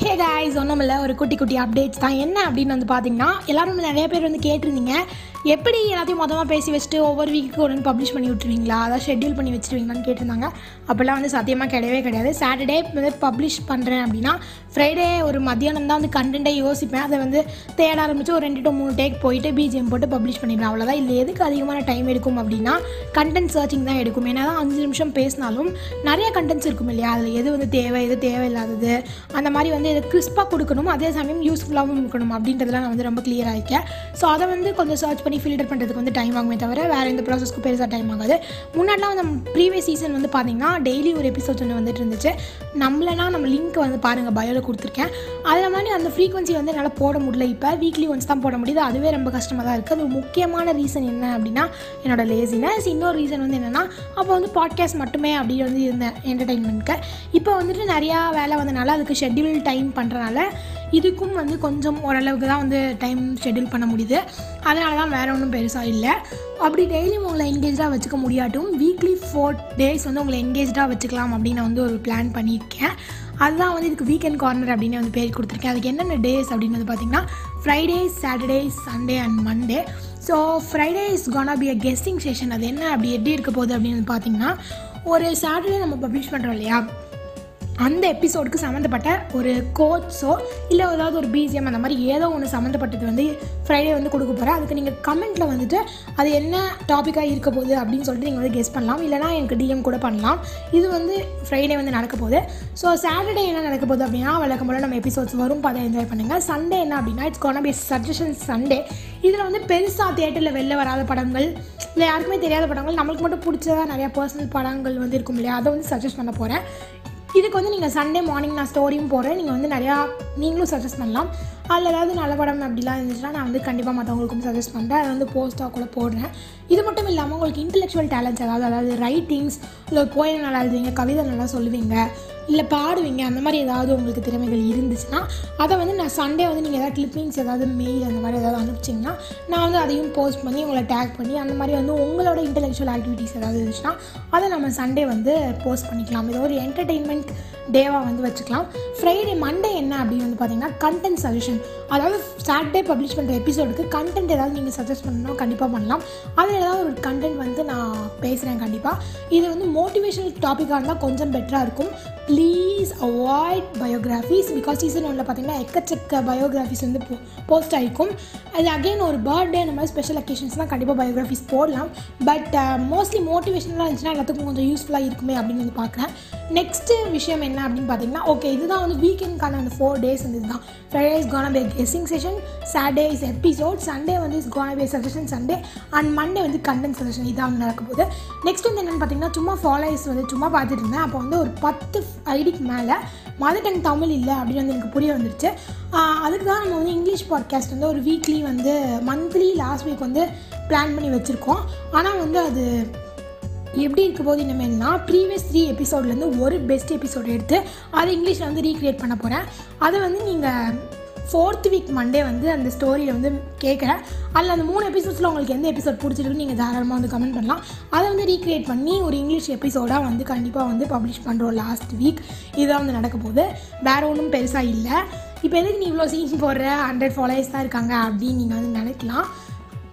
Hey guys, ஒன்றும் இல்லை, ஒரு குட்டி குட்டி அப்டேட்ஸ் தான். என்ன அப்படின்னு வந்து பார்த்தீங்கன்னா, எல்லோரும் நிறைய பேர் வந்து கேட்டிருந்தீங்க, எப்படி எல்லாத்தையும் மொத்தமாக பேசி வச்சுட்டு ஒவ்வொரு வீக்கு ஒன்று பப்ளிஷ் பண்ணி விட்டுருவீங்களா, அதாவது ஷெட்யூல் பண்ணி வச்சுருவீங்களான்னு கேட்டிருந்தாங்க. அப்போல்லாம் வந்து சத்தியமாக கிடையவே கிடையாது. சாட்டர்டே வந்து பப்ளிஷ் பண்ணுறேன் அப்படின்னா ஃப்ரைடே ஒரு மதியானம் தான் வந்து கண்டென்ட்டை யோசிப்பேன். அதை வந்து தேட ஆரம்பித்து ஒரு 2 to 3 டேக் போயிட்டு பிஜிஎம் போட்டு பப்ளிஷ் பண்ணிடுவேன், அவ்வளோதான். இல்லை எதுக்கு அதிகமான டைம் எடுக்கும் அப்படின்னா கண்டென்ட் சர்ச்சிங் தான் எடுக்கும். ஏன்னா தான் 5 நிமிஷம் பேசினாலும் நிறைய கண்டென்ட்ஸ் இருக்கும் இல்லையா, அதில் எது வந்து தேவை எது தேவையில்லாதது அந்த மாதிரி வந்து இதை கிறிஸ்பாக கொடுக்கணும், அதே சமயம் யூஸ்ஃபுல்லாகவும் இருக்கணும் அப்படின்றதுலாம் நான் வந்து ரொம்ப கிளியர் ஆகிருக்கேன். ஸோ அதை வந்து கொஞ்சம் சர்ச் பண்ணி ஃபில்டர் பண்ணுறதுக்கு வந்து டைம் ஆகுமே தவிர வேறு எந்த ப்ராசஸ்க்கும் பெருசாக டைம் ஆகாது. முன்னாடிலாம் வந்து ப்ரீவியஸ் சீசன் வந்து பார்த்திங்கன்னா டெய்லி ஒரு எபிசோட் ஒன்று வந்துட்டு இருந்துச்சு. நம்மளனா நம்ம லிங்க் வந்து பாருங்கள் பயோவில் கொடுத்துருக்கேன். அதில் மாதிரி அந்த ஃப்ரீக்வன்சி வந்து என்னால் போட முடியல. இப்போ வீக்லி ஒன்ஸ் தான் போட முடியுது, அதுவே ரொம்ப கஷ்டமாக தான் இருக்குது. அது முக்கியமான ரீசன் என்ன அப்படின்னா என்னோடய லேசினஸ். இன்னொரு ரீசன் வந்து என்னென்னா, அப்போ வந்து பாட்காஸ்ட் மட்டுமே அப்படின்னு வந்து இருந்தேன் என்டர்டெயின்மெண்ட்க்கு. இப்போ வந்துட்டு நிறையா வேலை வந்தனால அதுக்கு ஷெட்யூல் டைம் பண்ணுறனால இதுக்கும் வந்து கொஞ்சம் ஓரளவுக்கு தான் வந்து டைம் ஷெட்யூல் பண்ண முடியுது. அதனால தான் வேறு ஒன்றும் பெருசாக இல்லை. அப்படி டெய்லியும் உங்களை என்கேஜாக வச்சுக்க முடியாட்டும் வீக்லி 4 days வந்து உங்களை என்கேஜாக வச்சுக்கலாம் அப்படின்னு வந்து ஒரு பிளான் பண்ணியிருக்கேன். அதுதான் வந்து இதுக்கு வீக்கெண்ட் கார்னர் அப்படின்னு வந்து பேர் கொடுத்துருக்கேன். அதுக்கு என்னென்ன டேஸ் அப்படின்னு வந்து பார்த்திங்கன்னா Friday, Saturday, Sunday and Monday. So Friday is gonna be a கெஸ்டிங் session. அது என்ன அப்படி எப்படி இருக்க போகுது அப்படின்னு பார்த்திங்கன்னா, ஒரு சாட்டர்டே நம்ம பப்ளிஷ் பண்ணுறோம் இல்லையா, அந்த எபிசோடுக்கு சம்மந்தப்பட்ட ஒரு கோட்ஸோ இல்லை ஏதாவது ஒரு பிஜிஎம் அந்த மாதிரி ஏதோ ஒன்று சம்மந்தப்பட்டது வந்து ஃப்ரைடே வந்து கொடுக்க போகிறேன். அதுக்கு நீங்கள் கமெண்ட்டில் வந்துட்டு அது என்ன டாப்பிக்காக இருக்க போகுது அப்படின்னு சொல்லிட்டு நீங்கள் வந்து கெஸ் பண்ணலாம், இல்லைனா எனக்கு டிஎம் கூட பண்ணலாம். இது வந்து ஃப்ரைடே வந்து நடக்க போகுது. ஸோ சாட்டர்டே என்ன நடக்க போகுது அப்படின்னா, வழக்கம் போல் நம்ம எபிசோட்ஸ் வரும், அதை என்ஜாய் பண்ணுங்கள். சண்டே என்ன அப்படின்னா, it's gonna be suggestion Sunday. இதில் வந்து பெருசாக தேட்டரில் வெளில வராத படங்கள் இல்லை யாருக்குமே தெரியாத படங்கள், நம்மளுக்கு மட்டும் பிடிச்சதாக நிறையா பர்சனல் படங்கள் வந்து இருக்கும் இல்லையா, அதை வந்து சஜஸ்ட் பண்ண போகிறேன். இதுக்கு வந்து நீங்கள் சண்டே மார்னிங் நான் ஸ்டோரியும் போடுறேன், நீங்கள் வந்து நிறையா நீங்களும் சஜஸ்ட் பண்ணலாம். அதில் ஏதாவது நல்ல படம் அப்படிலாம் இருந்துச்சுன்னா நான் வந்து கண்டிப்பாக மற்றவங்களுக்கும் சஜஸ்ட் பண்ணுறேன், அதை வந்து போஸ்ட்டாக கூட போடுறேன். இது மட்டும் இல்லாமல் உங்களுக்கு இன்டெலெக்சுவல் டேலண்ட்ஸ் அதாவது ரைட்டிங்ஸ் இல்லை ஒரு போயம் நல்லா எழுதுவீங்க, கவிதை நல்லா சொல்லுவீங்க, இல்லை பாடுவீங்க, அந்த மாதிரி ஏதாவது உங்களுக்கு திறமைகள் இருந்துச்சுன்னா அதை வந்து நான் சண்டே வந்து நீங்கள் ஏதாவது கிளிப்பிங்ஸ் ஏதாவது மெயில் அந்த மாதிரி ஏதாவது அனுப்பிச்சிங்கன்னா நான் வந்து அதையும் போஸ்ட் பண்ணி உங்களை டேக் பண்ணி அந்த மாதிரி வந்து உங்களோட இன்டெலெக்சுவல் ஆக்டிவிட்டீஸ் ஏதாவது இருந்துச்சுன்னா அதை நம்ம சண்டே வந்து போஸ்ட் பண்ணிக்கலாம். இது ஒரு என்டர்டெயின்மெண்ட் டேவாக வந்து வச்சுக்கலாம். ஃப்ரைடே மண்டே என்ன அப்படின்னு வந்து பார்த்திங்கன்னா கண்டென்ட் சஜஷன். அதாவது சாட்டர்டே பப்ளிஷ் பண்ணுற எபிசோடுக்கு கண்டென்ட் ஏதாவது நீங்கள் சஜஸ்ட் பண்ணணும், கண்டிப்பாக பண்ணலாம். அதில் ஏதாவது ஒரு கண்டென்ட் வந்து நான் பேசுகிறேன் கண்டிப்பாக. இது வந்து மோட்டிவேஷனல் டாப்பிக்காக இருந்தால் கொஞ்சம் பெட்டராக இருக்கும். Please avoid biographies, because season 1 பார்த்திங்கன்னா எக்கச்சக்க பயோகிராஃபிஸ் வந்து போஸ்ட் ஆகிருக்கும். அது அகெயின் ஒரு பர்த்டே அந்த மாதிரி ஸ்பெஷல் அக்கேஷன்ஸ்லாம் கண்டிப்பாக பயோகிராஃபிஸ் போடலாம். பட் மோஸ்ட்லி மோட்டிவேஷனலாக இருந்துச்சுன்னா எல்லாத்துக்கும் கொஞ்சம் யூஸ்ஃபுல்லாக இருக்குமே அப்படின்னு வந்து பார்க்குறேன். நெக்ஸ்ட்டு விஷயம் என்ன அப்படின்னு பார்த்தீங்கன்னா, ஓகே இதுதான் வந்து வீக்கெண்டுக்கான அந்த 4 days வந்து இதுதான். Friday is gonna be a கெஸ்டிங் session, Saturday is episode, Sunday வந்து is gonna be a suggestion Sunday, and Monday வந்து கண்டென்ட் சஜஷன். இதாக வந்து நடக்க போகுது. நெக்ஸ்ட் வந்து என்னென்னு பார்த்தீங்கன்னா, சும்மா ஃபாலோயர்ஸ் வந்து சும்மா பார்த்துட்டு இருந்தேன். அப்போ வந்து ஒரு 10 ஐடிக்கு மேலே மதர் டங் தமிழ் இல்லை அப்படின்னு வந்து எனக்கு புரிய வந்துருச்சு. அதுக்கு தான் நம்ம வந்து இங்கிலீஷ் பாட்காஸ்ட் வந்து ஒரு வீக்லி வந்து மந்த்லி லாஸ்ட் வீக் வந்து பிளான் பண்ணி வச்சுருக்கோம். ஆனால் வந்து அது எப்படி இருக்க போது இனிமேல்னா, ப்ரீவியஸ் 3 episodeலேருந்து ஒரு பெஸ்ட் எபிசோட் எடுத்து அதை இங்கிலீஷில் வந்து ரீக்ரியேட் பண்ண போகிறேன். அதை வந்து நீங்கள் 4th week மண்டே வந்து அந்த ஸ்டோரியில் வந்து கேட்குறேன். அதில் அந்த 3 episodes உங்களுக்கு எந்த எபிசோட் பிடிச்சிருக்கு நீங்கள் தாராளமாக வந்து கமெண்ட் பண்ணலாம். அதை வந்து ரீக்ரியேட் பண்ணி ஒரு இங்கிலீஷ் எபிசோடாக வந்து கண்டிப்பாக வந்து பப்ளிஷ் பண்ணுறோம் லாஸ்ட் வீக். இதான் வந்து நடக்க போகுது, வேறு ஒன்றும் பெருசாக இல்லை. இப்போ எதுக்கு நீ இவ்வளோ சீன் போடுற, 100 followers தான் இருக்காங்க அப்படின்னு நீங்கள் வந்து நினைக்கலாம்.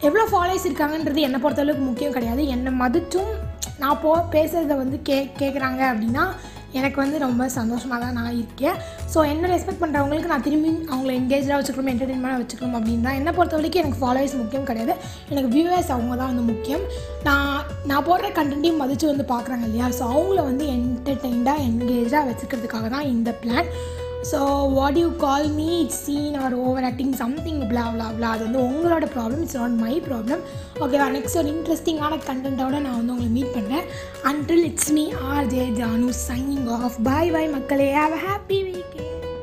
எவ்வளோ ஃபாலோயர்ஸ் இருக்காங்கன்றது என்னை பொறுத்தளவுக்கு முக்கியம் கிடையாது. என்னை மதிச்சும் நான் பேசுகிறத வந்து கேட்குறாங்க அப்படின்னா எனக்கு வந்து ரொம்ப சந்தோஷமாக தான் நான் இருக்கேன். ஸோ என்னை ரெஸ்பெக்ட் பண்ணுறவங்களுக்கு நான் திரும்பி அவங்கள என்கேஜாக வச்சுக்கணும், என்டர்டெயின்மெண்ட்டாக வச்சுக்கணும் அப்படின்னு தான். என்னை பொறுத்த வரைக்கும் எனக்கு ஃபாலோவர்ஸ் முக்கியம் கிடையாது, எனக்கு வியூவர்ஸ் அவங்க தான் வந்து முக்கியம். நான் போடுற கண்டென்ட்டையும் மதித்து வந்து பார்க்குறாங்க இல்லையா, ஸோ அவங்கள வந்து என்டர்டெயின்டாக என்கேஜாக வச்சுக்கிறதுக்காக தான் இந்த plan. So what you call me it's scene or over acting something பிளா பிளா பிளா, அது வந்து உங்களோட problem, it's not my problem. ஓகேவா, நெக்ஸ்ட் ஒரு இன்ட்ரெஸ்டிங்கான கண்டென்ட்டோட நான் வந்து உங்களை மீட் பண்ணுறேன். Until it's me R J Janu signing off. Bye bye மக்களே, ஹாவ் அ ஹாப்பி வீக்.